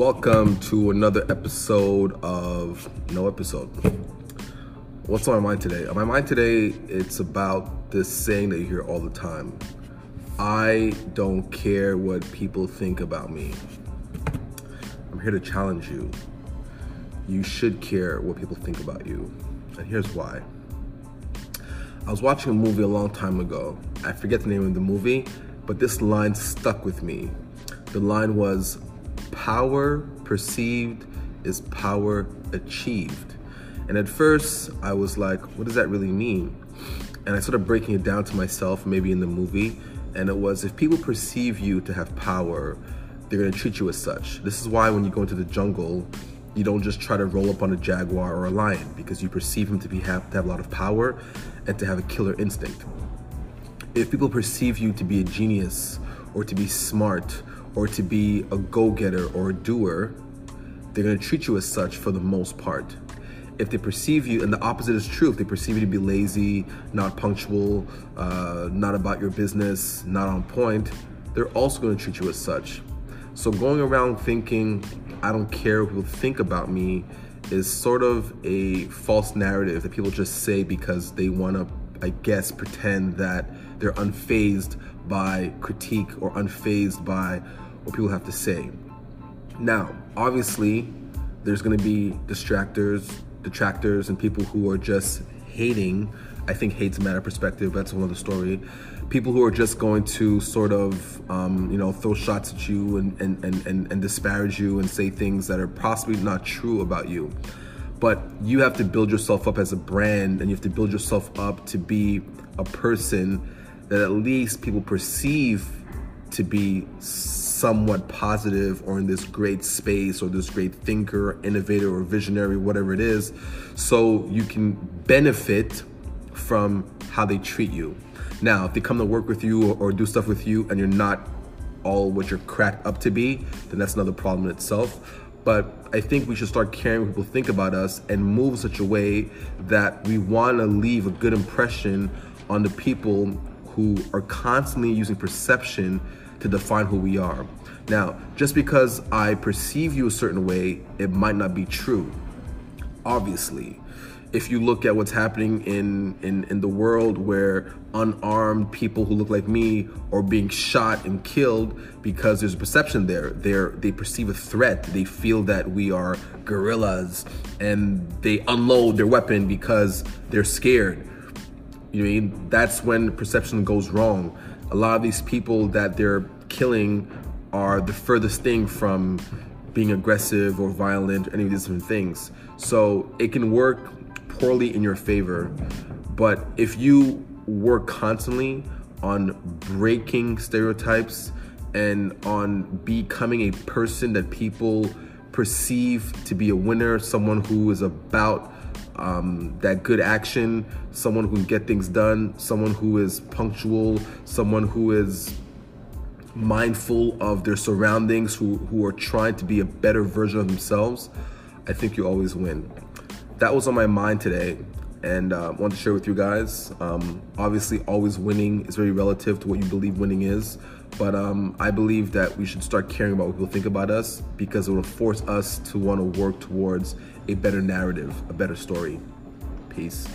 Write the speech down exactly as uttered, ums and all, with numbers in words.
Welcome to another episode of No Episode. What's on my mind today? On my mind today, it's about this saying that you hear all the time. I don't care what people think about me. I'm here to challenge you. You should care what people think about you. And here's why. I was watching a movie a long time ago. I forget the name of the movie, but this line stuck with me. The line was, power perceived is power achieved. And at first I was like, what does that really mean? And I started breaking it down to myself, maybe in the movie, and it was, if people perceive you to have power, they're gonna treat you as such. This is why when you go into the jungle, you don't just try to roll up on a jaguar or a lion, because you perceive him to be have, to have a lot of power and to have a killer instinct. If people perceive you to be a genius or to be smart or to be a go-getter or a doer, they're gonna treat you as such for the most part. If they perceive you, and the opposite is true, if they perceive you to be lazy, not punctual, uh, not about your business, not on point, they're also gonna treat you as such. So going around thinking, I don't care what people think about me, is sort of a false narrative that people just say because they wanna, I guess, pretend that they're unfazed by critique or unfazed by what people have to say. Now, obviously, there's gonna be distractors, detractors, and people who are just hating. I think hate's a matter of perspective, that's another story. People who are just going to sort of, um, you know, throw shots at you and, and, and, and, and disparage you and say things that are possibly not true about you. But you have to build yourself up as a brand, and you have to build yourself up to be a person that at least people perceive to be somewhat positive or in this great space or this great thinker, innovator or visionary, whatever it is, so you can benefit from how they treat you. Now, if they come to work with you or, or do stuff with you and you're not all what you're cracked up to be, then that's another problem in itself. But I think we should start caring what people think about us and move in such a way that we wanna leave a good impression on the people who are constantly using perception to define who we are. Now, just because I perceive you a certain way, it might not be true, obviously. If you look at what's happening in, in, in the world where unarmed people who look like me are being shot and killed because there's a perception there. They're, they perceive a threat. They feel that we are guerrillas and they unload their weapon because they're scared. You know what I mean? That's when perception goes wrong. A lot of these people that they're killing are the furthest thing from being aggressive or violent or any of these different things. So it can work poorly in your favor, but if you work constantly on breaking stereotypes and on becoming a person that people perceive to be a winner, someone who is about um, that good action, someone who can get things done, someone who is punctual, someone who is mindful of their surroundings, who, who are trying to be a better version of themselves, I think you always win. That was on my mind today, and I uh, wanted to share with you guys. Um, obviously, always winning is very relative to what you believe winning is, but um, I believe that we should start caring about what people think about us, because it will force us to want to work towards a better narrative, a better story. Peace.